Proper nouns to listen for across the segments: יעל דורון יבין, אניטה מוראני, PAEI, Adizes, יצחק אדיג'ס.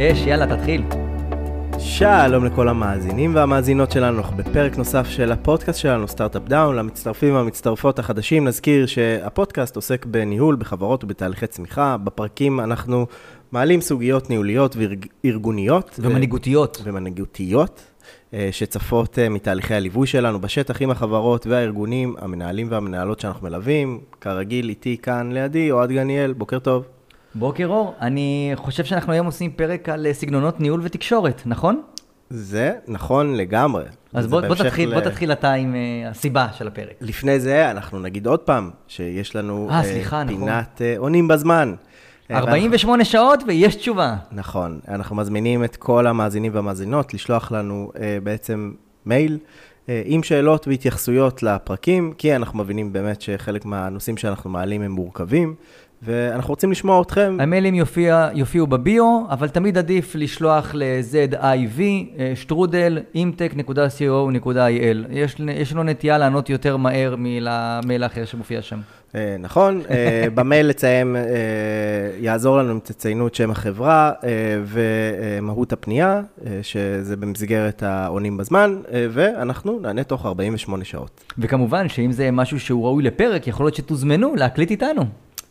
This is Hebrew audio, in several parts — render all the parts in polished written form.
אש, יאללה, תתחיל. שלום לכל המאזינים והמאזינות שלנו, אנחנו בפרק נוסף של הפודקאסט שלנו, סטארט-אפ דאון. למצטרפים והמצטרפות החדשים, נזכיר שהפודקאסט עוסק בניהול, בחברות ובתהליכי צמיחה. בפרקים אנחנו מעלים סוגיות ניהוליות וארגוניות. ומנהיגותיות. ומנהיגותיות. שצפות מתהליכי הליווי שלנו בשטח עם החברות והארגונים, המנהלים והמנהלות שאנחנו מלווים. כרגיל, איתי כאן לידי, אוהד גניאל, בוקר טוב. בוקר אור, אני חושב שאנחנו היום עושים פרק על סגנונות ניהול ותקשורת, נכון? זה נכון לגמרי. אז בוא תתחיל אתה עם הסיבה של הפרק. לפני זה אנחנו נגיד עוד פעם שיש לנו פינת עונים בזמן. 48 שעות ויש תשובה. נכון, אנחנו מזמינים את כל המאזינים והמאזינות לשלוח לנו בעצם מייל עם שאלות והתייחסויות לפרקים, כי אנחנו מבינים באמת שחלק מהנושאים שאנחנו מעלים הם מורכבים, ואנחנו רוצים לשמוע אתכם. המיילים יופיעו בביו, אבל תמיד עדיף לשלוח ל-ziv@strudel.imtech.co.il. יש לנו נטייה לענות יותר מהר מהמייל האחר שמופיע שם. נכון, במייל לציין, יעזור לנו אם תציינו את שם החברה ומהות הפנייה, שזה במסגרת העונים בזמן, ואנחנו נענה תוך 48 שעות. וכמובן שאם זה משהו שהוא ראוי לפרק, יכול להיות שתוזמנו להקליט איתנו.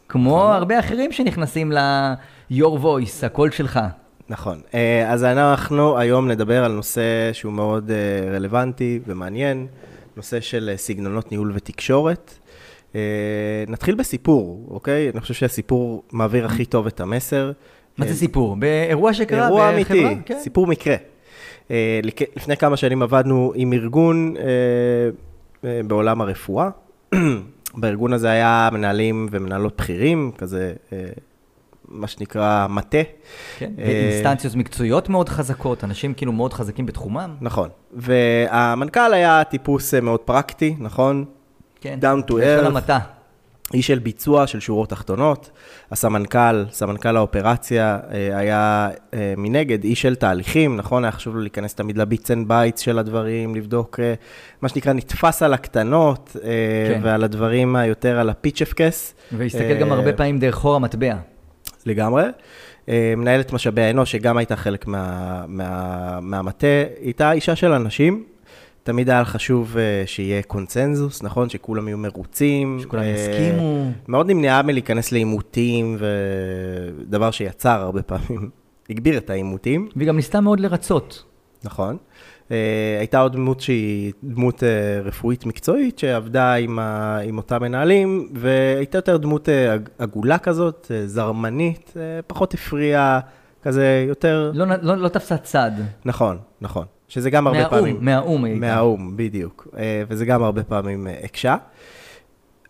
כמו הרבה אחרים שנכנסים ל-Your Voice, הקול שלך. נכון. אז אנחנו היום נדבר על נושא שהוא מאוד רלוונטי ומעניין, נושא של סגנונות ניהול ותקשורת. נתחיל בסיפור, אוקיי? אני חושב שהסיפור מעביר הכי טוב את המסר. מה זה סיפור? באירוע שקרה? אירוע אמיתי, סיפור מקרה. לפני כמה שנים עבדנו עם ארגון בעולם הרפואה, בארגון הזה היה מנהלים ומנהלות בכירים, כזה, מה שנקרא, מטה. כן, ואינסטנציות מקצועיות מאוד חזקות, אנשים כאילו מאוד חזקים בתחומם. נכון, והמנכ"ל היה טיפוס מאוד פרקטי, נכון? כן, down to earth, איש של ביצוע, של שורות תחתונות. הסמנכ"ל האופרציה היה מנגד איש של תהליכים, נכון? היה חשוב לו להיכנס תמיד לביטס אנד בייטס של הדברים, לבדוק, מה שנקרא, נתפס על הקטנות, כן. ועל הדברים היותר, על הפיצ'פקס. והסתכל גם הרבה פעמים דרך חור המטבע. לגמרי. מנהלת משאבי האנוש, שגם הייתה חלק מהמטה, הייתה אישה של אנשים, תמיד היה חשוב שיהיה קונצנזוס, נכון? שכולם יהיו מרוצים. שכולם יסכימו. מאוד נמנעה מלהיכנס לעימותים, ודבר שיצר הרבה פעמים, הגביר את העימותים. והיא גם ניסתה מאוד לרצות. נכון. הייתה עוד דמות שהיא דמות רפואית מקצועית, שעבדה עם אותם מנהלים, והייתה יותר דמות עגולה כזאת, זרמנית, פחות הפריעה, כזה יותר... לא תפסה צד. נכון, נכון. שזה גם הרבה פעמים... מהאום, בדיוק. וזה גם הרבה פעמים הקשה.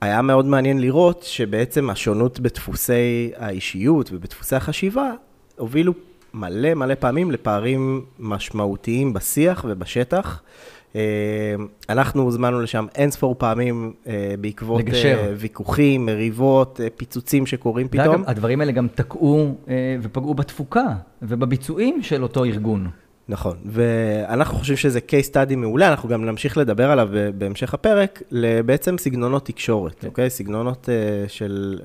היה מאוד מעניין לראות שבעצם השונות בדפוסי האישיות ובדפוסי החשיבה הובילו מלא מלא פעמים לפערים משמעותיים בשיח ובשטח. אנחנו הוזמנו לשם אינספור פעמים בעקבות ויכוחים, מריבות, פיצוצים שקורים פתאום. הדברים האלה גם תקעו ופגעו בתפוקה ובביצועים של אותו ארגון. נכון, ואנחנו חושבים שזה case study מעולה, אנחנו גם נמשיך לדבר עליו בהמשך הפרק, לבעצם סגנונות תקשורת, אוקיי? סגנונות של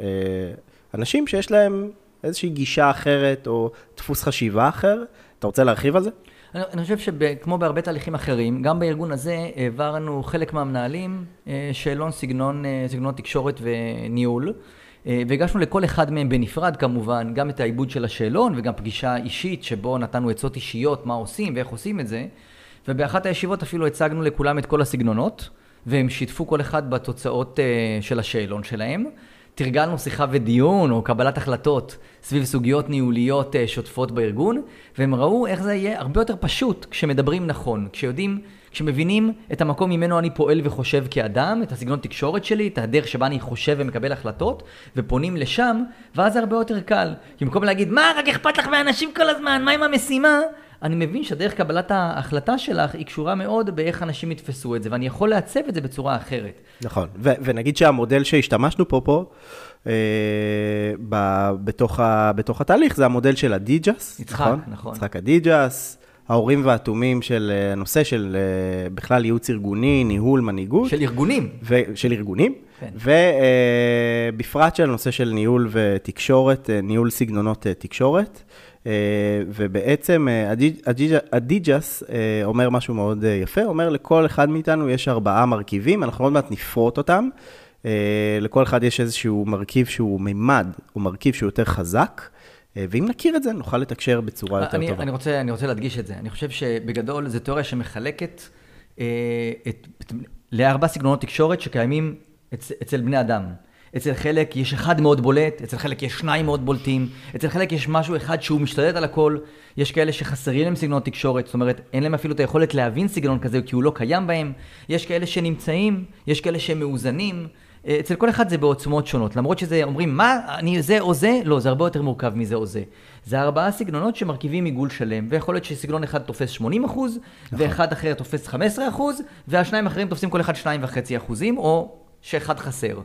אנשים שיש להם איזושהי גישה אחרת או דפוס חשיבה אחר. אתה רוצה להרחיב על זה? אני חושב שכמו בהרבה תהליכים אחרים, גם בארגון הזה העברנו חלק מהמנהלים שאלון סגנונות תקשורת וניהול, והגשנו לכל אחד מהם בנפרד כמובן, גם את העיבוד של השאלון וגם פגישה אישית שבו נתנו עצות אישיות, מה עושים ואיך עושים את זה. ובאחת הישיבות אפילו הצגנו לכולם את כל הסגנונות, והם שיתפו כל אחד בתוצאות של השאלון שלהם. תרגלנו שיחה ודיון או קבלת החלטות סביב סוגיות ניהוליות שוטפות בארגון, והם ראו איך זה יהיה הרבה יותר פשוט כשמדברים נכון, כשמבינים את המקום ממנו אני פועל וחושב כאדם, את הסגנון תקשורת שלי, את הדרך שבה אני חושב ומקבל החלטות, ופונים לשם, ואז זה הרבה יותר קל. כי במקום להגיד, מה, רק אכפת לך מהאנשים כל הזמן, מה עם המשימה? אני מבין שדרך קבלת ההחלטה שלך היא קשורה מאוד באיך אנשים יתפסו את זה, ואני יכול לעצב את זה בצורה אחרת. נכון, ונגיד שהמודל שהשתמשנו פה, בתוך התהליך, זה המודל של אדיג'ס. יצחק, נכון. יצחק אדיג'ס. ההורים והתומים של הנושא של בכלל ייעוץ ארגוני, ניהול, מנהיגות. של ארגונים. של ארגונים. כן. ובפרט של הנושא של ניהול ותקשורת, ניהול סגנונות תקשורת. ובעצם אדיג'ס אומר משהו מאוד יפה, אומר לכל אחד מאיתנו יש 4 מרכיבים, אנחנו עוד מעט נפרוט אותם, לכל אחד יש איזשהו מרכיב שהוא מימד, הוא מרכיב שהוא יותר חזק, ואם נכיר את זה נוכל לתקשר בצורה יותר טובה. אני רוצה להדגיש את זה, אני חושב שבגדול זו תיאוריה שמחלקת ל4 סגנונות תקשורת שקיימים אצל בני אדם. אצל חלק יש אחד מאוד בולט, אצל חלק יש 2 מאוד בולטים, אצל חלק יש משהו אחד שהוא משתלט על הכל, יש כאלה שחסרים להם סגנון תקשורת, זאת אומרת, אין להם אפילו את היכולת להבין סגנון כזה, כי הוא לא קיים בהם, יש כאלה שנמצאים, יש כאלה שמאוזנים, אצל כל אחד זה בעוצמות שונות, למרות שזה אומרים, מה, אני זה או זה? לא, זה הרבה יותר מורכב מזה או זה. זה 4 סגנונות שמרכיבים עיגול שלם, ויכול להיות שסגנון אחד תופס 80%, ואחד אחר תופס 15%, והשניים אחרים תופסים כל אחד 2.5%, או שאחד חסר.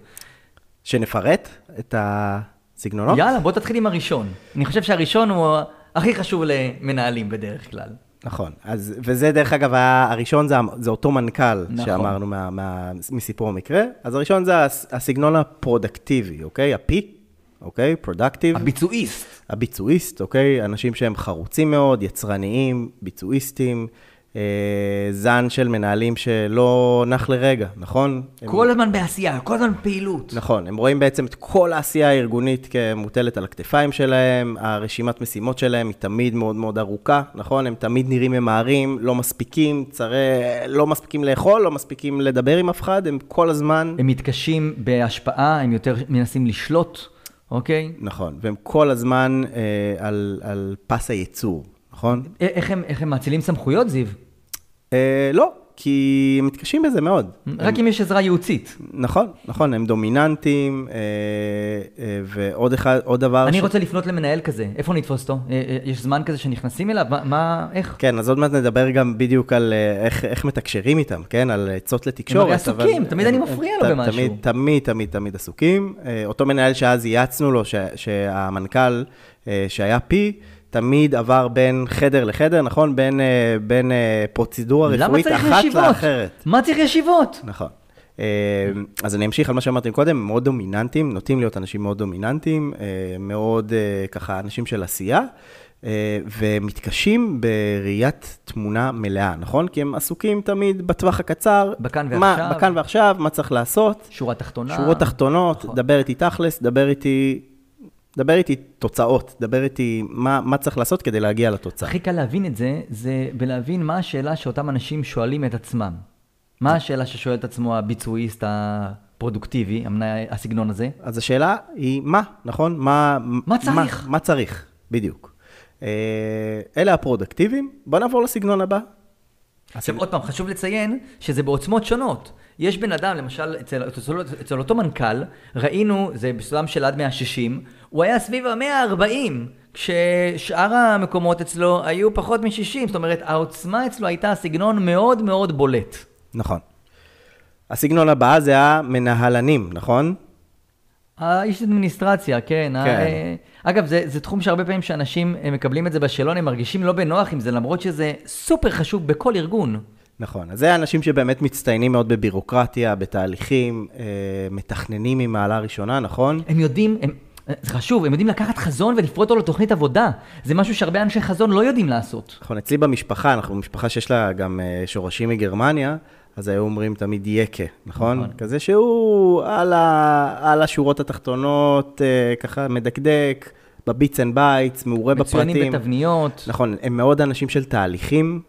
שנפרט את הסגנונות? יאללה, בוא תתחיל עם הראשון. אני חושב שהראשון הוא הכי חשוב למנהלים בדרך כלל. נכון, אז, וזה דרך אגב, הראשון זה אותו מנכ"ל שאמרנו מסיפור המקרה. אז הראשון זה הסגנון הפרודקטיבי, אוקיי? הפי, אוקיי? פרודקטיב. הביצועיסט. הביצועיסט, אוקיי? אנשים שהם חרוצים מאוד, יצרניים, ביצועיסטים. זן של מנהלים שלא נח לרגע, נכון? כל הזמן בעשייה, כל הזמן פעילות. נכון, הם רואים בעצם את כל העשייה הארגונית כמוטלת על הכתפיים שלהם, הרשימת משימות שלהם היא תמיד מאוד מאוד ארוכה, נכון? הם תמיד נראים ממהרים, לא מספיקים, לא מספיקים לאכול, לא מספיקים לדבר עם אף אחד, הם כל הזמן... הם מתקשים בהשפעה, הם יותר מנסים לשלוט, אוקיי? נכון, והם כל הזמן על פס הייצור, נכון? איך הם מאצילים סמכויות, זיו? לא, כי הם מתקשים בזה מאוד. רק אם יש עזרה ייעוצית. נכון, נכון, הם דומיננטיים, ועוד דבר... אני רוצה לפנות למנהל כזה, איפה נתפוס אותו? יש זמן כזה שנכנסים אליו? מה, איך? כן, אז עוד מעט נדבר גם בדיוק על איך מתקשרים איתם, כן? על עצות לתקשורת. הם הרי עסוקים, תמיד אני מפריע לו במשהו. תמיד עסוקים. אותו מנהל שאז ייעצנו לו, שהמנכ"ל שהיה פי, תמיד עבר בין חדר לחדר, נכון? בין פרוצדורה רפואית אחת לאחרת. מה צריך ישיבות? נכון. אז אני אמשיך על מה שאמרתם קודם, מאוד דומיננטיים, נוטים להיות אנשים מאוד דומיננטיים, מאוד ככה אנשים של עשייה, ומתקשים בראיית תמונה מלאה, נכון? כי הם עסוקים תמיד בטווח הקצר, בכאן ועכשיו, מה צריך לעשות? שורה תחתונה. שורות תחתונות, דבר איתי תכלס, דבר איתי תוצאות, דבר איתי מה צריך לעשות כדי להגיע לתוצאה. הכי קל להבין את זה, זה בלהבין מה השאלה שאותם אנשים שואלים את עצמם. מה השאלה ששואל את עצמו הביצועיסט הפרודוקטיבי, הסגנון הזה? אז השאלה היא מה, נכון? מה צריך? מה צריך, בדיוק. אלה הפרודקטיביים, בוא נעבור לסגנון הבא. עכשיו עוד פעם, חשוב לציין שזה בעוצמות שונות. יש בן אדם, למשל, אצל אותו מנכ"ל, ראינו, זה בסולם של עד 160, הוא היה סביב ה-140, כששאר המקומות אצלו היו פחות מ-60, זאת אומרת, העוצמה אצלו הייתה סגנון מאוד מאוד בולט. נכון. הסגנון הבא זה המנהלנים, נכון? האיש אדמיניסטרציה, כן. אגב, זה תחום שהרבה פעמים שאנשים מקבלים את זה בשאלון, הם מרגישים לא בנוח עם זה, למרות שזה סופר חשוב בכל ארגון. נכון, אז זה האנשים שבאמת מצטיינים מאוד בבירוקרטיה, בתהליכים, מתכננים ממעלה ראשונה, נכון? הם יודעים, זה חשוב, הם יודעים לקחת חזון ולפרוט אותו לתוכנית עבודה. זה משהו שהרבה אנשי חזון לא יודעים לעשות. נכון, אצלי במשפחה, אנחנו במשפחה שיש לה גם שורשים מגרמניה, אז היו אומרים תמיד יקה, נכון? כזה שהוא על השורות התחתונות, ככה מדקדק, בביץ אנד בייץ, מעורה בפרטים. מצוינים בתבניות. נכון, הם מאוד אנשים של תהליכים.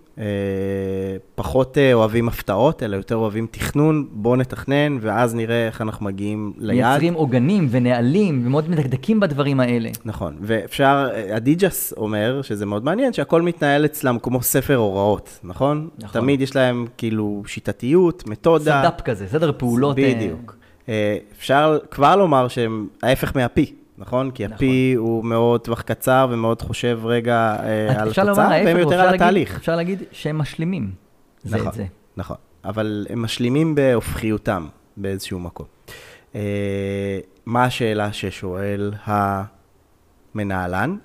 פחות אוהבים הפתעות, אלא יותר אוהבים תכנון, בוא נתכנן, ואז נראה איך אנחנו מגיעים ליד. מייצרים עוגנים ונעלים, ומאוד מדקדקים בדברים האלה. נכון, ואפשר, אדיג'ס אומר, שזה מאוד מעניין, שהכל מתנהל אצלם כמו ספר הוראות, נכון? נכון. תמיד יש להם כאילו שיטתיות, מתודה. סדאפ כזה, סדר פעולות. בדיוק. אפשר כבר לומר שהם ההפך מהפי. נכון? כי הפי הוא מאוד טווח קצר ומאוד חושב רגע על התוצאה, והם יותר על התהליך. אפשר להגיד שהם משלימים זה את זה. נכון, אבל הם משלימים בהופכיותם באיזשהו מקום. מה השאלה ששואל המנהלן?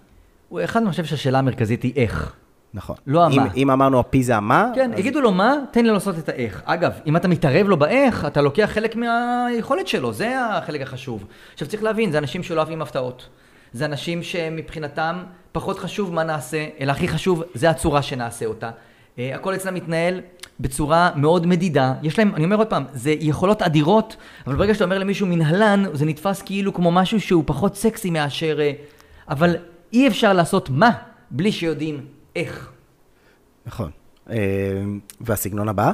הוא אחד חושב שהשאלה המרכזית היא איך. נכון. לא המה. אם אמרנו הפי זה המה... כן, יגידו לו מה, תן לי לעשות את האיך. אגב, אם אתה מתערב לו באיך, אתה לוקח חלק מהיכולת שלו, זה החלק החשוב. עכשיו צריך להבין, זה אנשים שלא אוהבים הפתעות. זה אנשים שמבחינתם פחות חשוב מה נעשה, אלא הכי חשוב זה הצורה שנעשה אותה. הכל אצלם מתנהל בצורה מאוד מדידה. יש להם, אני אומר עוד פעם, זה יכולות אדירות, אבל ברגע שאתה אומר למישהו מנהלן, זה נתפס כאילו כמו משהו שהוא פחות סקסי מאשר, אבל אי אפשר לעשות מה בלי שיודעים איך. נכון. והסגנון הבא?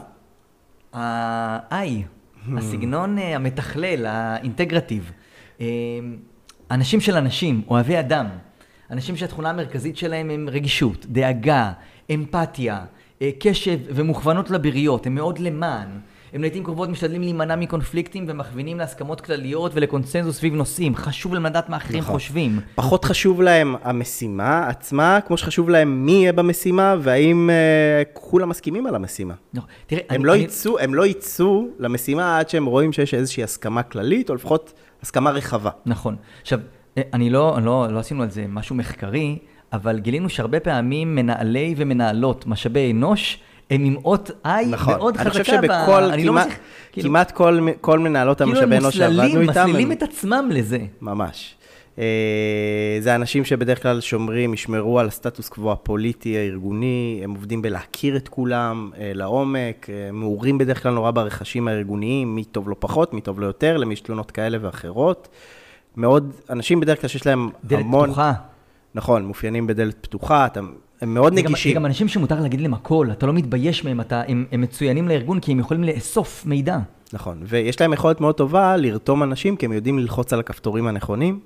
האיי. הסגנון המתכלל, האינטגרטיב. אנשים של אנשים, אוהבי אדם. אנשים שהתכונה המרכזית שלהם הם רגישות, דאגה, אמפתיה, קשב ומוכוונות לבריות, הם מאוד למען. הם לעתים קרובות משתדלים להימנע מקונפליקטים ומכוונים להסכמות כלליות ולקונצנזוס סביב נושאים. חשוב להם לדעת מה אחרים חושבים. פחות חשוב להם המשימה עצמה, כמו שחשוב להם מי יהיה במשימה, והאם כולם מסכימים על המשימה. הם לא ייצאו למשימה עד שהם רואים שיש איזושהי הסכמה כללית, או לפחות הסכמה רחבה. נכון. עכשיו, אני לא עשינו על זה משהו מחקרי, אבל גילינו שהרבה פעמים מנהלי ומנהלות משאבי אנוש, הם עם אות איי מאוד חזקה. אני חושב שבכל, כמעט כל מנהלות המשאבי אנוש שעבדנו איתם, מסלילים את עצמם לזה. ממש. זה אנשים שבדרך כלל שומרים, ישמרו על הסטטוס קוו הפוליטי, הארגוני, הם עובדים בלהכיר את כולם לעומק, מעורים בדרך כלל נורא ברכשים הארגוניים, מי טוב לא פחות, מי טוב לא יותר, למי יש תלונות כאלה ואחרות. מאוד, אנשים בדרך כלל שיש להם המון... דלת פתוחה. נכון, מופיינים בדלת פתוחה, הם מאוד נגישים. גם אנשים שמותר להגיד להם הכל, אתה לא מתבייש מהם, הם מצוינים לארגון כי הם יכולים לאסוף מידע. נכון, ויש להם יכולת מאוד טובה לרתום אנשים, כי הם יודעים ללחוץ על הכפתורים הנכונים,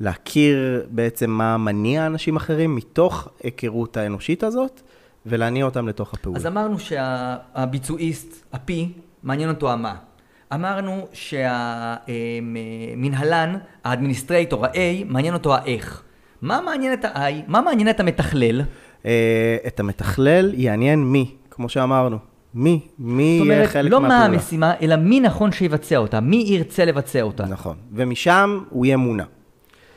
להכיר בעצם מה מניע אנשים אחרים מתוך היכרות האנושית הזאת, ולהניע אותם לתוך הפעולה. אז אמרנו שהביצועיסט, הפי, מעניין אותו המה. אמרנו שהמנהלן, האדמיניסטרייטור, ה-A, מעניין אותו האיך. מה מעניין את ה-I? מה מעניין את המתכלל? את המתכלל יעניין מי, כמו שאמרנו. מי? מי יהיה חלק מהפעולה. זאת אומרת, לא מה המשימה, אלא מי נכון שיבצע אותה. מי ירצה לבצע אותה. נכון. ומשם הוא יהיה מונה.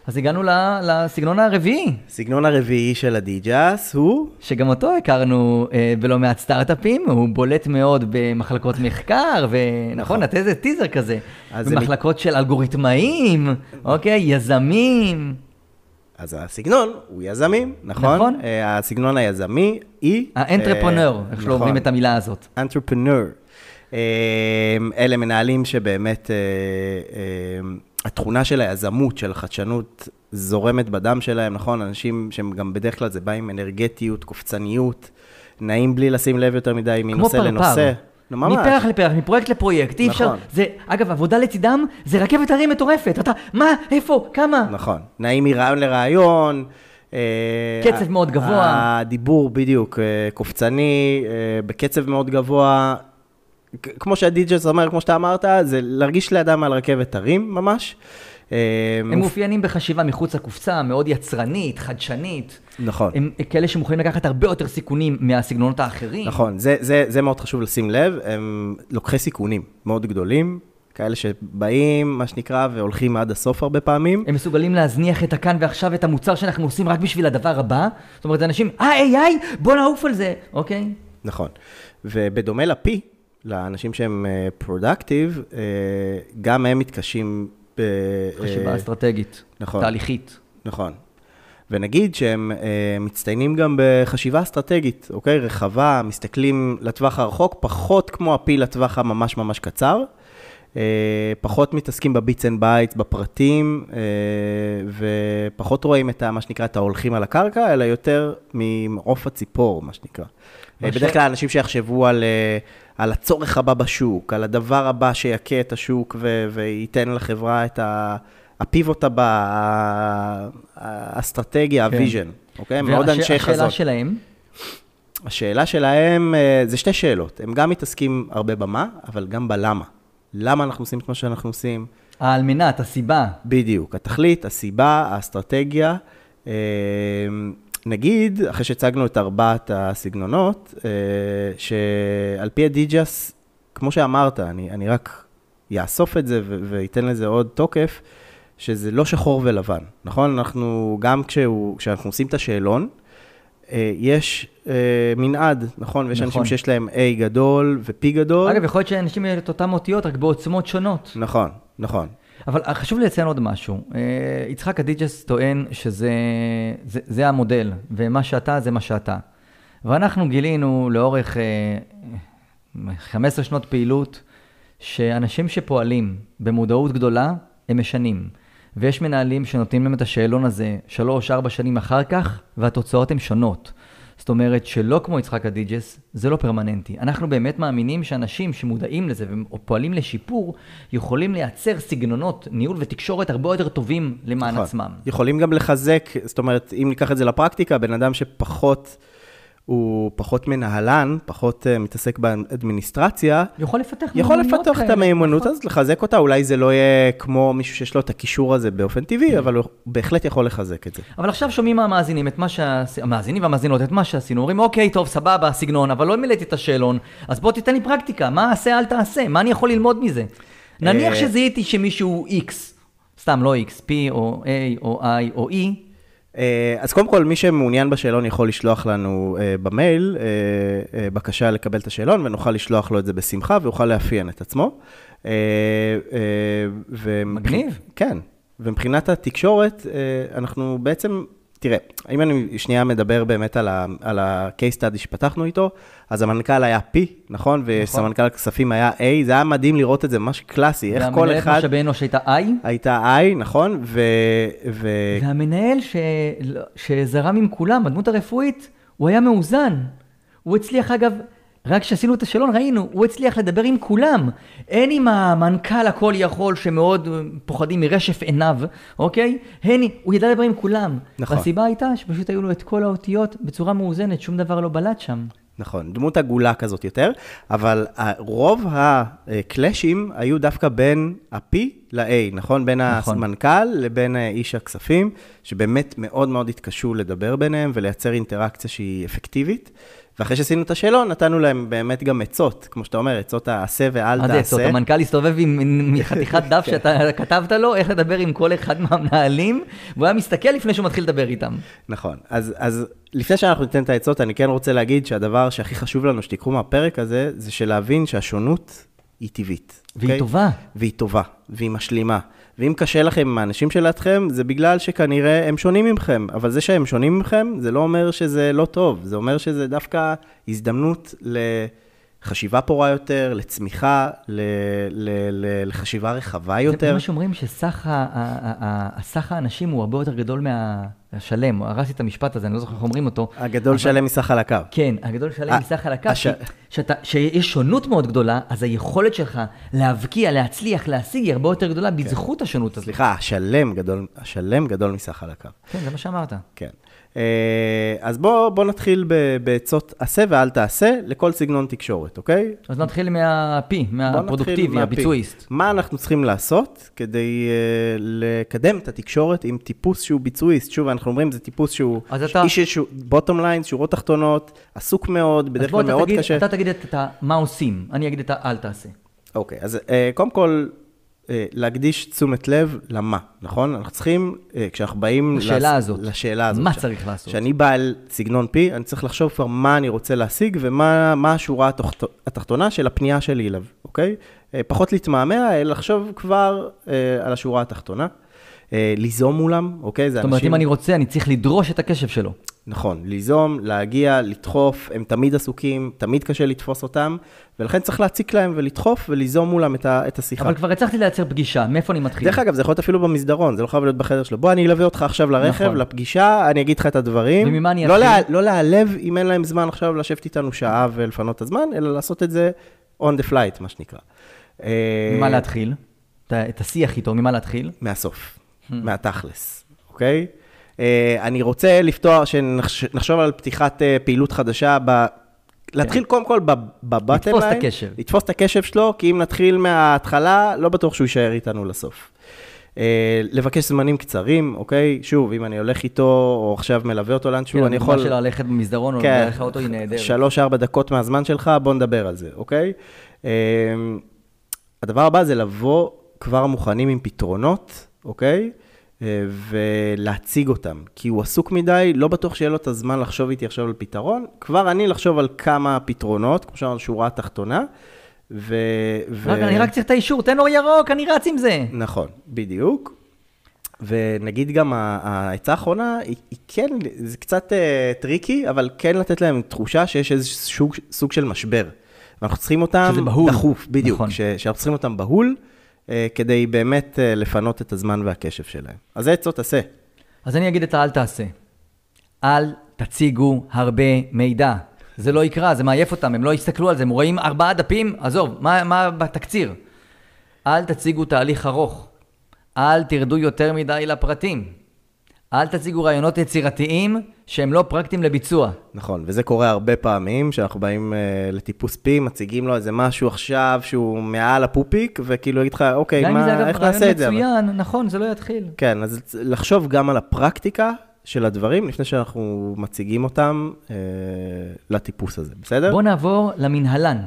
אז הגענו לסגנון הרביעי. סגנון הרביעי של הדיג'ס הוא... שגם אותו הכרנו בלא מעט סטארט-אפים, הוא בולט מאוד במחלקות מחקר, ונכון, את איזה טיזר כזה. במחלקות של אלגוריתמאים, אוקיי, יזמים. אז הסגנון הוא יזמים, נכון? הסגנון היזמי היא... האנטרפרנור, איך שלא אומרים את המילה הזאת. אנטרפרנור. אלה מנהלים שבאמת... התכונה של היזמות, של החדשנות, זורמת בדם שלהם, נכון? אנשים שהם גם בדרך כלל זה בא עם אנרגטיות, קופצניות, נעים בלי לשים לב יותר מדי מנושא לנושא. כמו פרפר. מפרח לפרח, מפרויקט לפרויקט. נכון. אגב, עבודה לצידם, זה רכבת הרים מטורפת. אתה, מה, איפה, כמה? נכון. נעים מרעיון לרעיון. קצב מאוד גבוה. הדיבור בדיוק קופצני, בקצב מאוד גבוה. כמו שהדיג'ס אומר, כמו שאתה אמרת, זה להרגיש לאדם על רכבת הרים ממש. הם מופיינים בחשיבה מחוץ לקופסה, מאוד יצרנית, חדשנית. נכון. הם כאלה שמוכנים לקחת הרבה יותר סיכונים מהסגנונות האחרים. נכון, זה מאוד חשוב לשים לב. הם לוקחי סיכונים מאוד גדולים, כאלה שבאים, מה שנקרא, והולכים עד הסוף הרבה פעמים. הם מסוגלים להזניח את הכאן ועכשיו את המוצר שאנחנו עושים רק בשביל הדבר הבא. זאת אומרת, אנשים, איי, בוא נעוף על זה, אוקיי? נכון. ובדומה לפי, לאנשים שהם פרודקטיב, גם הם מתקשים... חשיבה אסטרטגית, נכון, תהליכית. נכון. ונגיד שהם מצטיינים גם בחשיבה אסטרטגית, אוקיי? רחבה, מסתכלים לטווח הרחוק, פחות כמו הפיל לטווח הממש ממש קצר, פחות מתעסקים בביטס אנד בייטס, בפרטים, ופחות רואים את מה שנקרא, את ההולכים על הקרקע, אלא יותר ממעוף הציפור, מה שנקרא. בדרך כלל אנשים שיחשבו על הצורך הבא בשוק, על הדבר הבא שיקה את השוק וייתן לחברה את הפיבוט הבא, האסטרטגיה, הוויז'ן. אוקיי? מאוד אנשי חזון. והשאלה שלהם? השאלה שלהם, זה שתי שאלות. הם גם מתעסקים הרבה במה, אבל גם בלמה. למה אנחנו עושים את מה שאנחנו עושים? על מנת, הסיבה. בדיוק. התכלית, הסיבה, האסטרטגיה. נגיד, אחרי שהצגנו את ארבעת הסגנונות, שעל פי הדיג'ס, כמו שאמרת, אני רק יאסוף את זה ויתן לזה עוד תוקף, שזה לא שחור ולבן, נכון? אנחנו, גם כשאנחנו עושים את השאלון, יש מנעד, נכון? ויש אנשים שיש להם A גדול ו-P גדול. אגב, יכול להיות שאנשים יהיו את אותם אותיות, רק בעוצמות שונות. נכון, נכון. אבל חשוב לציין עוד משהו. יצחק אדיג'ס טוען שזה זה המודל, ומה שאתה זה מה שאתה. ואנחנו גילינו לאורך 15 שנות פעילות, שאנשים שפועלים במודעות גדולה, הם משנים. ויש מנהלים שנותנים להם את השאלון הזה 3-4 שנים אחר כך, והתוצאות הן שונות. זאת אומרת שלא כמו יצחק אדיג'ס, זה לא פרמננטי. אנחנו באמת מאמינים שאנשים שמודעים לזה ופועלים לשיפור, יכולים לייצר סגנונות ניהול ותקשורת הרבה יותר טובים למען עצמם. יכולים גם לחזק, זאת אומרת, אם ניקח את זה לפרקטיקה, בן אדם שפחות... הוא פחות מנהלן, פחות מתעסק באדמיניסטרציה. יכול לפתח את המיומנות, אז לחזק אותה. אולי זה לא יהיה כמו מישהו שיש לו את הקישור הזה באופן טבעי, אבל הוא בהחלט יכול לחזק את זה. אבל עכשיו שומעים המאזינים, המאזינים והמאזינות, את מה שעשינו. אומרים, אוקיי, טוב, סבבה, סגנון, אבל לא מילאתי את השאלון, אז בוא תיתן לי פרקטיקה. מה אעשה, אל תעשה? מה אני יכול ללמוד מזה? נניח שזיהיתי שמישהו X, סתם לא X, P או A או I או E, אז קודם כל, מי שמעוניין בשאלון יכול לשלוח לנו במייל, בקשה לקבל את השאלון, ונוכל לשלוח לו את זה בשמחה, ויוכל להפיין את עצמו. מגניב. כן. ומבחינת התקשורת, אנחנו בעצם, תראה, אם אני שנייה מדבר באמת על ה-case study שפתחנו איתו, אז המנכ"ל היה P, נכון? וסמנכ"ל הכספים היה A, זה היה מדהים לראות את זה, ממש קלאסי, איך כל אחד... והמנהל משאבינו שהייתה I? הייתה I, נכון, והמנהל שזרם עם כולם, בדמות הרפואית, הוא היה מאוזן. הוא הצליח, אגב, רק כשעשינו את השאלון, ראינו, הוא הצליח לדבר עם כולם. אין עם המנכ"ל הכל יכול, שמאוד פוחדים מרשף עיניו, אוקיי? הוא ידע לדבר עם כולם. נכון. והסיבה הייתה שפשוט היו לו את כל האותיות בצורה מאוזנת, שום דבר לא בלט שם. נכון, דמות עגולה כזאת יותר, אבל רוב הקלאשים היו דווקא בין ה-P ל-A, נכון? בין המנכ"ל לבין איש הכספים, שבאמת מאוד מאוד התקשו לדבר ביניהם ולייצר אינטראקציה שהיא אפקטיבית. ואחרי שעשינו את השאלון, נתנו להם באמת גם עצות, כמו שאתה אומר, עצות העשה ואל תעשה. עצות, המנכ"ל הסתובב עם חתיכת דף שאתה כתבת לו, איך לדבר עם כל אחד מהמנהלים, והוא היה מסתכל לפני שהוא מתחיל לדבר איתם. נכון, אז לפני שאנחנו ניתן את העצות, אני כן רוצה להגיד שהדבר שהכי חשוב לנו שתיקחו מהפרק הזה, זה שלהבין שהשונות היא טבעית. והיא טובה. והיא טובה, והיא משלימה. ואם קשה לכם עם האנשים שלכם, זה בגלל שכנראה הם שונים ממכם. אבל זה שהם שונים ממכם, זה לא אומר שזה לא טוב. זה אומר שזה דווקא הזדמנות לחשיבה פורה יותר, לצמיחה, לחשיבה רחבה יותר. זה מה שאומרים שסך האנשים הוא הרבה יותר גדול מהשלם. הרסתי את המשפט הזה, אני לא זוכר איך אומרים אותו. הגדול שלם מסך על הקו. כן, הגדול שלם מסך על הקו. שיש שונות מאוד גדולה, אז היכולת שלך להבקיע, להצליח, להשיג היא הרבה יותר גדולה בזכות השונות הזאת. סליחה, השלם גדול מסך על הקו. כן, זה מה שאמרת. כן. אז בוא נתחיל בעצות עשה ואל תעשה לכל סגנון תקשורת, אוקיי? אז נתחיל מה-P, מהפרודוקטיבי, הביצועיסט. מה אנחנו צריכים לעשות כדי לקדם את התקשורת עם טיפוס שהוא ביצועיסט? שוב, אנחנו אומרים, זה טיפוס שהוא איש שהוא בוטום ליין, שורות תחתונות, עסוק מאוד, בדרך כלל מאוד קשה. אתה תגיד את מה עושים, אני אגיד את האל תעשה. אוקיי, אז קודם כל... להקדיש תשומת לב למה, נכון? אנחנו צריכים, כשאנחנו באים... לשאלה הזאת. מה צריך לעשות? כשאני בא על סגנון פי, אני צריך לחשוב כבר מה אני רוצה להשיג, ומה השורה התחתונה של הפנייה שלי אליו, אוקיי? פחות להתמהמה, אלא לחשוב כבר על השורה התחתונה. ליזום מולם, אוקיי? זאת אומרת, אם אני רוצה, אני צריך לדרוש את הקשב שלו. נכון, ליזום, להגיע, לדחוף, הם תמיד עסוקים, תמיד קשה לתפוס אותם, ולכן צריך להציק להם ולדחוף וליזום מולם את השיחה. אבל כבר הצלחתי לייצר פגישה, מאיפה אני מתחיל? דרך אגב, זה יכול להיות אפילו במסדרון, זה לא חייב להיות בחדר שלו. בוא, אני אלווה אותך עכשיו לרכב, נכון. לפגישה, אני אגיד לך את הדברים. וממה אני אתחיל? לא להעלב אם אין להם זמן עכשיו לשבת איתנו שעה ולפנות את הזמן, אלא לעשות את זה on the flight, מה שנקרא. ממה להתחיל? את השיח איתו, ממה להתחיל? מהסוף, מהתכלס, אוקיי? אני רוצה לפתוח, שנחשוב על פתיחת פעילות חדשה, להתחיל קודם כל בבטן ליין, לתפוס את הקשב שלו, כי אם נתחיל מההתחלה, לא בטוח שהוא יישאר איתנו לסוף. לבקש זמנים קצרים, אוקיי? שוב, אם אני הולך איתו, או עכשיו מלווה אותו לאנשהו, אני יכול... של הלכת במסדרון, או ללכת אותו, היא נהדרת. 3-4 דקות מהזמן שלך, בוא נדבר על זה, אוקיי? הדבר הבא זה לבוא כבר מוכנים עם פתרונות, אוקיי? ולהציג אותם, כי הוא עסוק מדי, לא בטוח שיהיה לו את הזמן לחשוב איתי עכשיו על פתרון, כבר אני לחשוב על כמה פתרונות, כמו שאמרנו, שורה התחתונה, אני רק צריך את האישור, תן אור ירוק, אני רץ עם זה. נכון, בדיוק. ונגיד גם ההצעה האחרונה, היא כן, זה קצת טריקי, אבל כן לתת להם תחושה שיש איזשהו סוג של משבר. ואנחנו צריכים אותם דחוף, בדיוק, שאנחנו צריכים אותם בהול, כדי באמת לפנות את הזמן והקשב שלהם. אז זה עצות עשה. אז אני אגיד את האל תעשה. אל תציגו הרבה מידע. זה לא יקרה, זה מעייף אותם, הם לא יסתכלו על זה, הם רואים 4 דפים, עזוב, מה בתקציר? אל תציגו תהליך ארוך. אל תרדו יותר מדי לפרטים. אל תציגו רעיונות יצירתיים שהם לא פרקטיים לביצוע. נכון, וזה קורה הרבה פעמים, שאנחנו באים לטיפוס פי, מציגים לו איזה משהו עכשיו שהוא מעל הפופיק, וכאילו יגיד לך, אוקיי, איך נעשה את זה? מצוין, נכון, זה לא יתחיל. כן, אז לחשוב גם על הפרקטיקה של הדברים, לפני שאנחנו מציגים אותם לטיפוס הזה, בסדר? בוא נעבור למנהלן,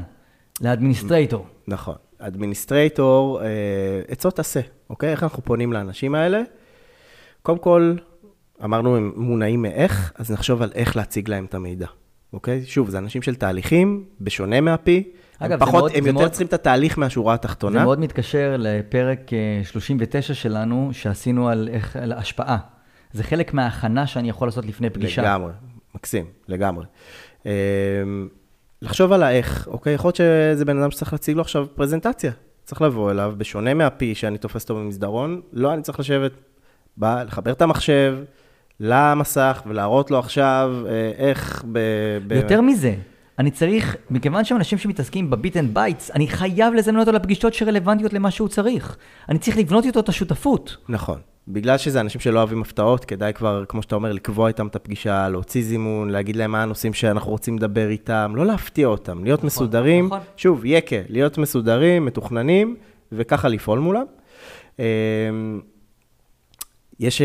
לאדמיניסטרייטור. נכון, אדמיניסטרייטור, עצות עשה, אוקיי? איך אנחנו פונים לאנשים האלה? קודם כל, אמרנו, הם מונעים מאיך, אז נחשוב על איך להציג להם את המידע, אוקיי? שוב, זה אנשים של תהליכים, בשונה מהפי, אגב, הם יותר צריכים את התהליך מהשורה התחתונה. זה מאוד מתקשר לפרק 39 שלנו, שעשינו על השפעה. זה חלק מההכנה שאני יכול לעשות לפני פגישה. לגמרי, מקסים, לגמרי. לחשוב על האיך, אוקיי? יכול להיות שזה בן אדם שצריך להציג לו עכשיו פרזנטציה. צריך לבוא אליו, בשונה מהפי שאני תופס אותו במסדרון, לא, אני צריך לשבת, בא, לחבר את המחשב, למסך, ולהראות לו עכשיו איך... יותר מזה, אני צריך, מכיוון שהם אנשים שמתעסקים בביט אנד בייטס, אני חייב לזמן אותו לפגישות שרלוונטיות למה שהוא צריך. אני צריך לבנות איתו את השותפות. נכון. בגלל שזה אנשים שלא אוהבים הפתעות, כדאי כבר, כמו שאתה אומר, לקבוע איתם את הפגישה, להוציא זימון, להגיד להם מה הנושאים שאנחנו רוצים לדבר איתם, לא להפתיע אותם, להיות מסודרים, שוב, יקה, להיות מסודרים, מתוכננים, וככה לפעול מולם. יש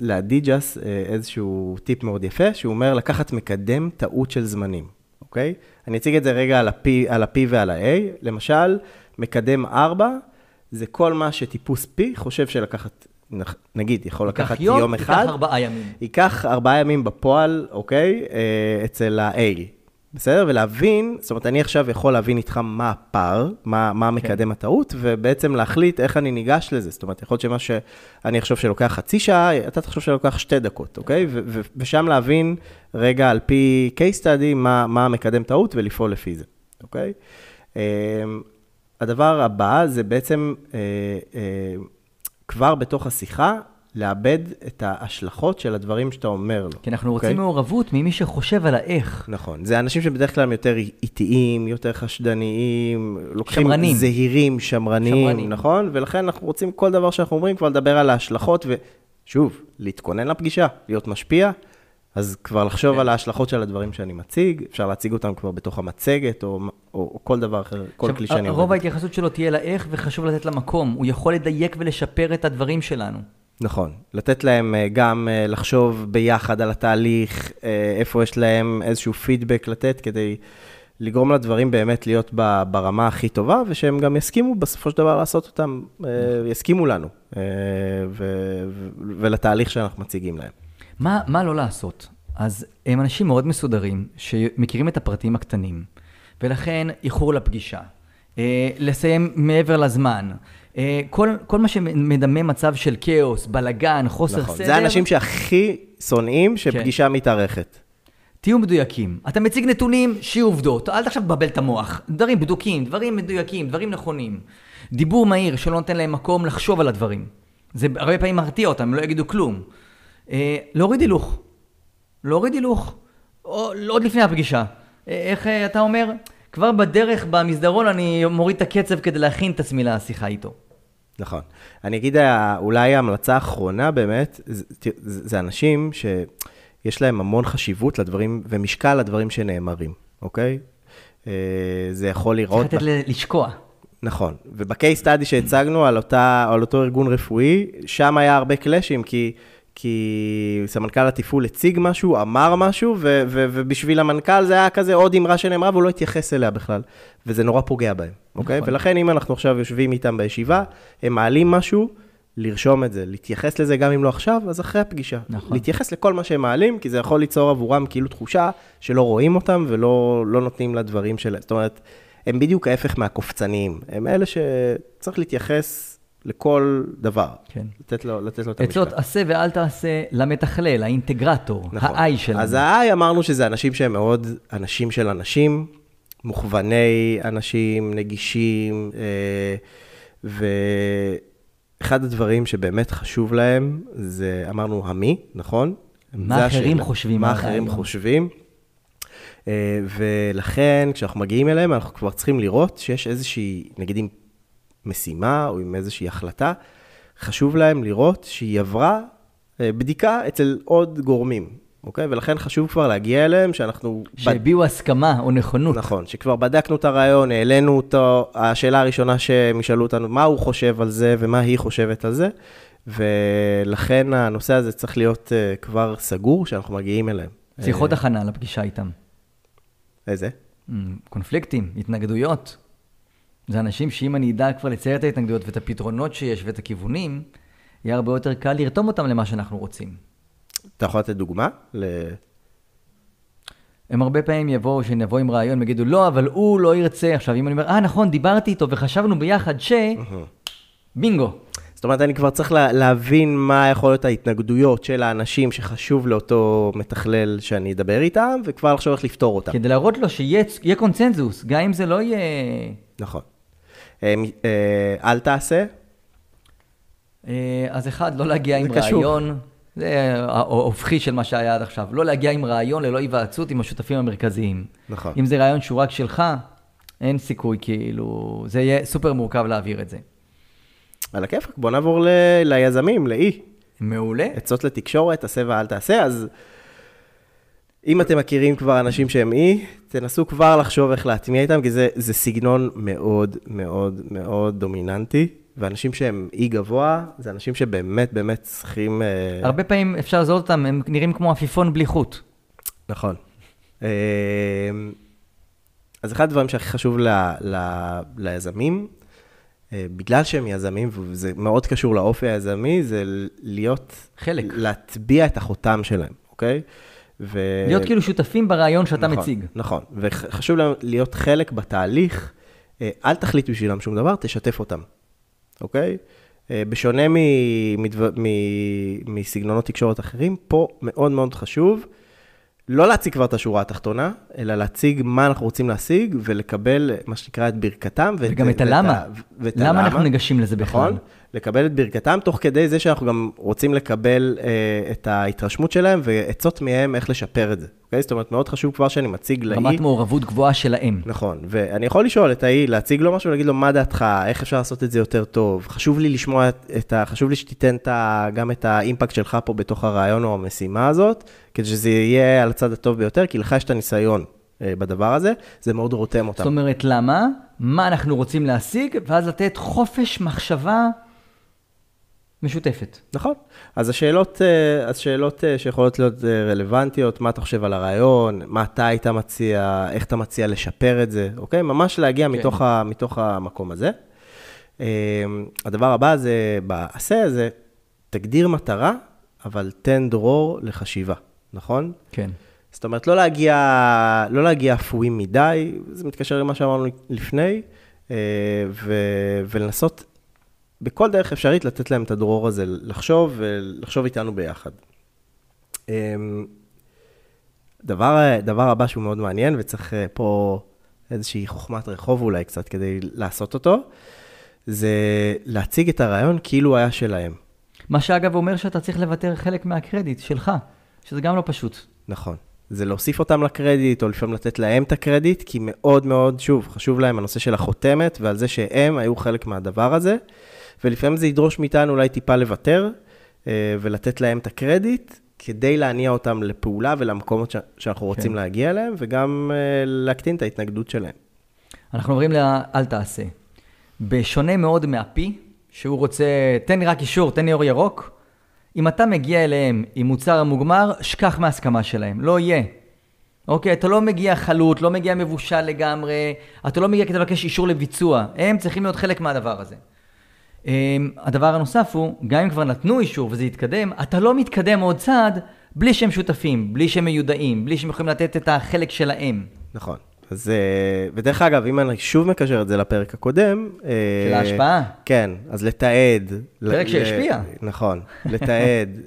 לאדיג'ס איזשהו טיפ מאוד יפה, שהוא אומר לקחת מקדם טעות של זמנים, אוקיי? אני אציג את זה רגע על ה-P ועל ה-A, למשל, מקדם 4, זה כל מה שטיפוס P חושב שלקחת, נגיד, יכול לקחת יום אחד. ייקח 4 ימים. ייקח 4 ימים בפועל, אוקיי, אצל ה-A, בסדר? ולהבין, זאת אומרת, אני עכשיו יכול להבין איתך מה הפער, מה מקדם הטעות, ובעצם להחליט איך אני ניגש לזה. זאת אומרת, יכול להיות שמה שאני חושב שלוקח חצי שעה, אתה תחשוב שלוקח 2 דקות, אוקיי? ושם להבין רגע על פי case study מה מקדם טעות ולפעול לפי זה, אוקיי? הדבר הבא זה בעצם... כבר בתוך השיחה, לאבד את ההשלכות של הדברים שאתה אומר לו. כי אנחנו רוצים מעורבות ממי שחושב על האיך. נכון. זה אנשים שבדרך כלל יותר איטיים, יותר חשדניים, לוקחים זהירים, שמרנים, נכון? ולכן אנחנו רוצים כל דבר שאנחנו אומרים, כבר לדבר על ההשלכות, ושוב, להתכונן לפגישה, להיות משפיע, אז כבר לחשוב על ההשלכות של הדברים שאני מציג, אפשר להציג אותם כבר בתוך המצגת, או כל דבר אחר, כל כלי שאני עובד. רוב ההתייחסות שלו תהיה לאיך, וחשוב לתת לה מקום. הוא יכול לדייק ולשפר את הדברים שלנו. נכון. לתת להם גם לחשוב ביחד על התהליך, איפה יש להם איזשהו פידבק לתת, כדי לגרום לדברים באמת להיות ברמה הכי טובה, ושהם גם יסכימו בסופו של דבר לעשות אותם, יסכימו לנו, ולתהליך שאנחנו מציגים להם. מה לא לעשות? אז הם אנשים מאוד מסודרים, שמכירים את הפרטים הקטנים, ולכן איחור לפגישה, לסיים מעבר לזמן, כל מה שמדמה מצב של כאוס, בלגן, חוסר סדר. זה אנשים שהכי שונאים שפגישה מתארכת. תהיו מדויקים. אתה מציג נתונים, שיהיו עובדות. אל תחשב בבל את המוח. דברים בדוקים, דברים מדויקים, דברים נכונים. דיבור מהיר שלא נותן להם מקום לחשוב על הדברים. זה הרבה פעמים מרתיע אותם, לא יגידו כלום. להוריד הילוך, עוד לפני הפגישה. איך אתה אומר? כבר בדרך, במסדרון, אני מוריד את הקצב כדי להכין את עצמי לשיחה איתו. נכון. אני אגיד, אולי ההמלצה האחרונה באמת, זה אנשים שיש להם המון חשיבות לדברים, ומשקל לדברים שנאמרים, אוקיי? זה יכול לראות... צריך לתת לשקוע. נכון. ובקייס סטאדי שהצגנו על אותו ארגון רפואי, שם היה הרבה קלאשים, כי סמנכ"ל התפעול הציג משהו, אמר משהו, ובשביל המנכ"ל זה היה כזה עוד אמרה שנאמרה, והוא לא התייחס אליה בכלל, וזה נורא פוגע בהם, אוקיי? ולכן אם אנחנו עכשיו יושבים איתם בישיבה, הם מעלים משהו, לרשום את זה, להתייחס לזה גם אם לא עכשיו, אז אחרי הפגישה. להתייחס לכל מה שהם מעלים, כי זה יכול ליצור עבורם כאילו תחושה שלא רואים אותם, ולא נותנים לדברים שלהם. זאת אומרת, הם בדיוק ההפך מהקופצניים. הם אלה שצריך להתייחס לכל דבר. כן. לתת לו את המשקל. עצות עשה ואל תעשה למתכלל, האינטגרטור, נכון. ה-I שלנו. אז ה-I אמרנו שזה אנשים שהם מאוד אנשים של אנשים, מוכווני אנשים, נגישים, ואחד הדברים שבאמת חשוב להם, זה אמרנו המי, נכון? מה אחרים חושבים. מה אחרים חושבים. ולכן כשאנחנו מגיעים אליהם, אנחנו כבר צריכים לראות שיש איזושהי, נגיד עם משימה או עם איזושהי החלטה, חשוב להם לראות שהיא עברה בדיקה אצל עוד גורמים. אוקיי? ולכן חשוב כבר להגיע אליהם שאנחנו... שהביאו הסכמה או נכונות. נכון, שכבר בדקנו את הרעיון, העלינו אותו, השאלה הראשונה שמשאלו אותנו, מה הוא חושב על זה ומה היא חושבת על זה, ולכן הנושא הזה צריך להיות כבר סגור שאנחנו מגיעים אליהם. שיחות הכנה לפגישה איתם. איזה? קונפליקטים, התנגדויות. זה אנשים שאם אני אדע כבר לצייר את ההתנגדויות ואת הפתרונות שיש ואת הכיוונים, יהיה הרבה יותר קל לרתום אותם למה שאנחנו רוצים. אתה יכול לתת דוגמה? הם הרבה פעמים יבואו, שנבוא עם רעיון, יגידו, לא, אבל הוא לא ירצה. עכשיו, אם אני אומר, נכון, דיברתי איתו וחשבנו ביחד ש... בינגו. זאת אומרת, אני כבר צריך להבין מה יכול להיות ההתנגדויות של האנשים שחשוב לאותו מתכלל שאני אדבר איתם, וכבר עכשיו איך לפתור אותם. כדי להראות לו שיהיה קונצנזוס, גם אם זה לא יהיה... נכון. אל תעשה? אז אחד, לא להגיע עם רעיון... זה ההופכי של מה שהיה עד עכשיו. לא להגיע עם רעיון ללא היוועצות עם השותפים המרכזיים. נכון. אם זה רעיון שהוא רק שלך, אין סיכוי, כאילו, זה יהיה סופר מורכב להעביר את זה. על הכיפק, בוא נעבור ליזמים, לאי. מעולה. עצות לתקשורת, עשה ואל תעשה, אז אם אתם מכירים כבר אנשים שהם אי, תנסו כבר לחשוב איך להטמיע איתם, כי זה סגנון מאוד מאוד מאוד דומיננטי. ואנשים שהם אי גבוה, זה אנשים שבאמת באמת צריכים... הרבה פעמים אפשר לזהות אותם, הם נראים כמו עפיפון בלי חוט. נכון. אז אחד הדברים שהכי חשוב ליזמים, בגלל שהם יזמים, וזה מאוד קשור לאופי היזמי, זה להיות... חלק. להטביע את החותם שלהם, אוקיי? להיות כאילו שותפים ברעיון שאתה מציג. נכון, וחשוב להם להיות חלק בתהליך, אל תחליט בשבילם שום דבר, תשתף אותם. אוקיי? בשונה מסגנונות תקשורת אחרים, פה מאוד מאוד חשוב לא להציג כבר את השורה התחתונה, אלא להציג מה אנחנו רוצים להשיג, ולקבל מה שנקרא את ברכתם. וגם את הלמה. למה אנחנו ניגשים לזה בכלל? נכון, לקבל את ברכתם, תוך כדי זה שאנחנו גם רוצים לקבל את ההתרשמות שלהם, ועצות מהם איך לשפר את זה. אוקיי? זאת אומרת, מאוד חשוב כבר שאני מציג לאי. רמת מעורבות גבוהה שלהם. נכון, ואני יכול לשאול את האי, להציג לו משהו, להגיד לו מה דעתך, איך אפשר לעשות את זה יותר טוב, חשוב לי לשמוע חשוב לי שתיתן גם את האימפקט שלך פה בתוך הרעיון או המשימה הזאת, כדי שזה יהיה על הצד הטוב ביותר, כי לך יש את הניסיון בדבר הזה, זה מאוד רותם אותם. זאת אומרת, למה? מה אנחנו רוצים להשיג, ואז לתת חופש מחשבה משותפת. נכון. אז השאלות שיכולות להיות רלוונטיות, מה אתה חושב על הרעיון, מה אתה היית מציע, איך אתה מציע לשפר את זה, אוקיי? ממש להגיע מתוך המקום הזה. הדבר הבא זה, בעשה הזה, תגדיר מטרה, אבל תן דרור לחשיבה, נכון? כן. זאת אומרת, לא להגיע אפויים מדי, זה מתקשר למה שאמרנו לפני, ולנסות בכל דרך אפשרית לתת להם את הדרור הזה לחשוב, ולחשוב איתנו ביחד. דבר הבא שהוא מאוד מעניין, וצריך פה איזושהי חוכמת רחוב אולי קצת כדי לעשות אותו, זה להציג את הרעיון כאילו היה שלהם. מה שאגב אומר שאתה צריך לוותר חלק מהקרדיט שלך, שזה גם לא פשוט. נכון. זה להוסיף אותם לקרדיט, או לפעמים לתת להם את הקרדיט, כי מאוד מאוד, שוב, חשוב להם הנושא של החותמת, ועל זה שהם היו חלק מהדבר הזה, ולפעמים זה ידרוש מאיתנו אולי טיפה לוותר, ולתת להם את הקרדיט, כדי להניע אותם לפעולה ולמקומות שאנחנו רוצים להגיע אליהם, וגם להקטין את ההתנגדות שלהם. אנחנו עוברים לאל תעשה. בשונה מאוד מהפי, שהוא רוצה, תן לי רק אישור, תן לי אור ירוק, אם אתה מגיע אליהם עם מוצר מוגמר, שכח מהסכמה שלהם, לא יהיה. אוקיי, אתה לא מגיע חלוט, לא מגיע מבושל לגמרי, אתה לא מגיע כדי לבקש אישור לביצוע, הם צריכים להיות חלק מהדבר הזה. הדבר הנוסף הוא, גם אם כבר נתנו אישור וזה יתקדם, אתה לא מתקדם עוד צעד בלי שהם שותפים, בלי שהם מיודעים, בלי שהם יכולים לתת את החלק שלהם. נכון. אז, ודרך אגב, אם אני שוב מקשר את זה לפרק הקודם... של ההשפעה. כן, אז לתעד... פרק שהשפיע. נכון, לתעד,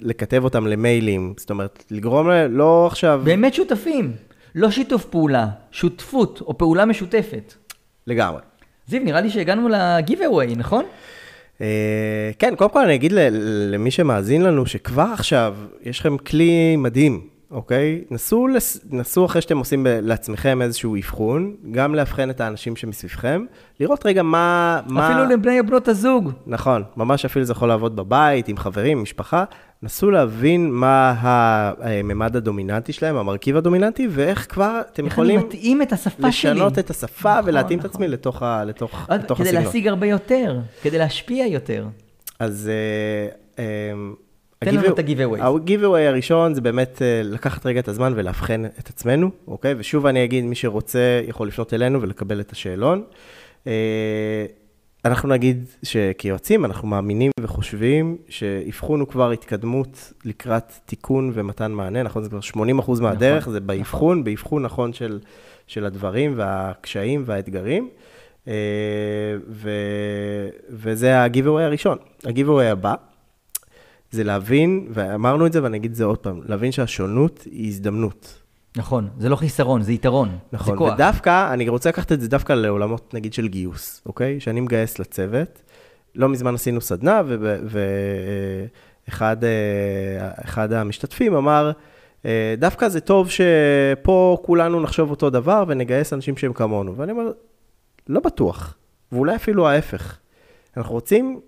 לכתב אותם למיילים, זאת אומרת, לגרום לא עכשיו... באמת שותפים, לא שיתוף פעולה, שותפות או פעולה משותפת. לגמרי. זיו, נראה לי שהגענו לגיבאווי, נכון? כן, קודם כל אני אגיד למי שמאזין לנו שכבר עכשיו יש לכם כלי מדהים. אוקיי? נסו אחרי שאתם עושים לעצמכם איזשהו אבחון, גם להבחן את האנשים שמסביבכם, לראות רגע מה... אפילו לבני ובנות הזוג. נכון, ממש אפילו זה יכול לעבוד בבית, עם חברים, משפחה. נסו להבין מה הממד הדומיננטי שלהם, המרכיב הדומיננטי, ואיך כבר אתם יכולים... איך אני מתאים את השפה שלי. לשנות את השפה ולהתאים את עצמי לתוך הסגנון. כדי להשיג הרבה יותר, כדי להשפיע יותר. אז... תן לנו את ה-giveaway. ה-giveaway הראשון זה באמת לקחת רגע את הזמן ולהבחן את עצמנו, אוקיי? ושוב אני אגיד, מי שרוצה יכול לפנות אלינו ולקבל את השאלון. אנחנו נגיד שכיועצים, אנחנו מאמינים וחושבים שאבחונו כבר התקדמות לקראת תיקון ומתן מענה, נכון? זה כבר 80% מהדרך, זה באבחון, באבחון נכון של הדברים והקשיים והאתגרים. וזה ה-giveaway הראשון. ה-giveaway הבא. זה להבין, ואמרנו את זה ואני אגיד את זה עוד פעם, להבין שהשונות היא הזדמנות. נכון, זה לא חיסרון, זה יתרון, נכון, זה כוח. ודווקא, אני רוצה לקחת את זה דווקא לעולמות נגיד של גיוס, אוקיי? שאני מגייס לצוות, לא מזמן עשינו סדנה, ואחד המשתתפים אמר, דווקא זה טוב שפה כולנו נחשוב אותו דבר ונגייס אנשים שהם כמונו, ואני אומר, לא בטוח, ואולי אפילו ההפך. אנחנו רוצים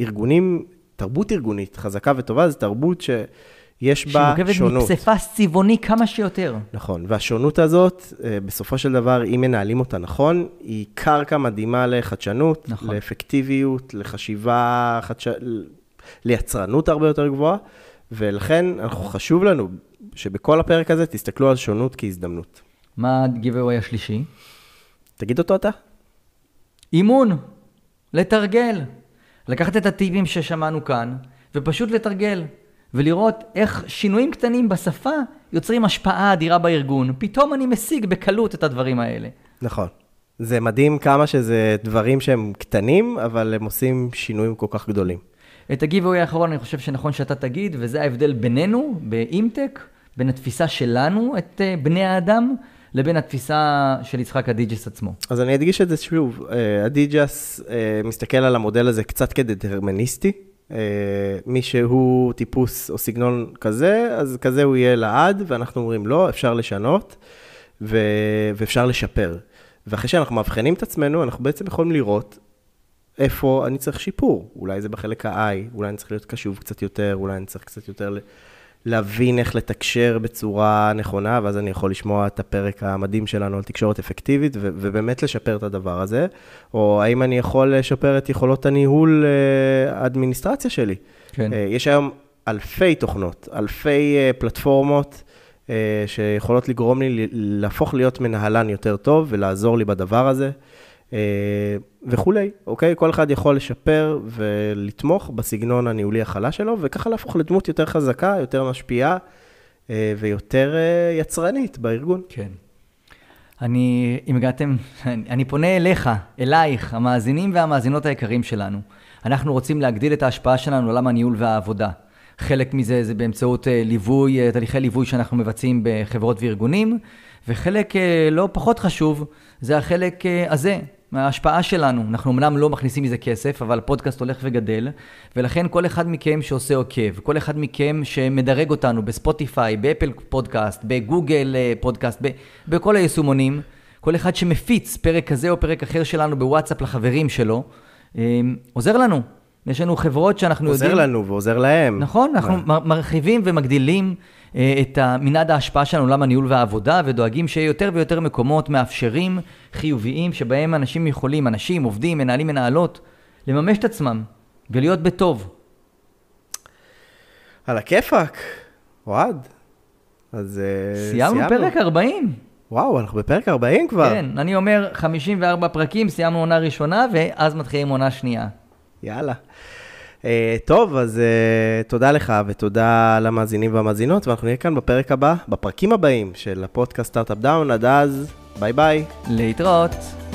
ארגונים... תרבות ארגונית חזקה וטובה, זו תרבות שיש בה שונות. שמורכבת מפסיפס צבעוני כמה שיותר. נכון, והשונות הזאת, בסופו של דבר, אם מנהלים אותה נכון, היא קרקע מדהימה לחדשנות, נכון. לאפקטיביות, לחשיבה, ליצרנות הרבה יותר גבוהה, ולכן חשוב לנו שבכל הפרק הזה תסתכלו על שונות כהזדמנות. מה הגיבוי השלישי? תגיד אותו אתה. אימון, לתרגל. לקחת את הטיפים ששמענו כאן, ופשוט לתרגל, ולראות איך שינויים קטנים בשפה יוצרים השפעה אדירה בארגון. פתאום אני משיג בקלות את הדברים האלה. נכון. זה מדהים כמה שזה דברים שהם קטנים, אבל הם עושים שינויים כל כך גדולים. את הגיבוי האחרון אני חושב שנכון שאתה תגיד, וזה ההבדל בינינו, באימטק, בין התפיסה שלנו, את בני האדם, לבין התפיסה של יצחק אדיג'ס עצמו. אז אני אדגיש את זה שוב. אדיג'ס מסתכל על המודל הזה קצת כדטרמיניסטי. מי שהוא טיפוס או סגנון כזה, אז כזה הוא יהיה לעד, ואנחנו אומרים לא, אפשר לשנות, ואפשר לשפר. ואחרי שאנחנו מבחינים את עצמנו, אנחנו בעצם יכולים לראות איפה אני צריך שיפור. אולי זה בחלק ה-I, אולי אני צריך להיות קשוב קצת יותר, אולי אני צריך קצת יותר... להבין איך לתקשר בצורה נכונה, ואז אני יכול לשמוע את הפרק המדהים שלנו על תקשורת אפקטיבית, ובאמת לשפר את הדבר הזה, או האם אני יכול לשפר את יכולות הניהול האדמיניסטרציה שלי. כן. יש היום אלפי תוכנות, אלפי פלטפורמות, שיכולות לגרום לי להפוך להיות מנהלן יותר טוב, ולעזור לי בדבר הזה, וכולי, אוקיי? כל אחד יכול לשפר ולתמוך בסגנון הניהולי החלש שלו, וככה להפוך לדמות יותר חזקה, יותר משפיעה, ויותר יצרנית בארגון. כן. אם הגעתם, אני פונה אליך, אלייך, המאזינים והמאזינות היקרים שלנו. אנחנו רוצים להגדיל את ההשפעה שלנו על הניהול והעבודה. חלק מזה זה באמצעות ליווי, תהליכי ליווי שאנחנו מבצעים בחברות וארגונים, וחלק לא פחות חשוב, זה החלק הזה. ההשפעה שלנו, אנחנו אמנם לא מכניסים מזה כסף, אבל הפודקאסט הולך וגדל, ולכן כל אחד מכם שעושה עוקב, כל אחד מכם שמדרג אותנו בספוטיפיי, באפל פודקאסט, בגוגל פודקאסט, בכל היישומונים, כל אחד שמפיץ פרק כזה או פרק אחר שלנו בוואטסאפ לחברים שלו, עוזר לנו. יש לנו חברות שאנחנו יודעים... עוזר לנו ועוזר להם. נכון, אנחנו מרחיבים ומגדילים את מנעד ההשפעה שלנו לניהול והעבודה, ודואגים שיהיה יותר ויותר מקומות מאפשרים חיוביים, שבהם אנשים יכולים, אנשים, עובדים, מנהלים, מנהלות, לממש את עצמם ולהיות בטוב. על הכיפק, וואד. אז סיימנו פרק 40. וואו, אנחנו בפרק 40 כבר. כן, אני אומר 54 פרקים, סיימנו עונה ראשונה, ואז מתחילים עונה שנייה. יאללה. טוב, אז תודה לך ותודה למאזינים והמאזינות, ואנחנו נהיה כאן בפרק הבא, בפרקים הבאים של הפודקאסט סטארט-אפ דאון. עד אז, ביי ביי. להתראות.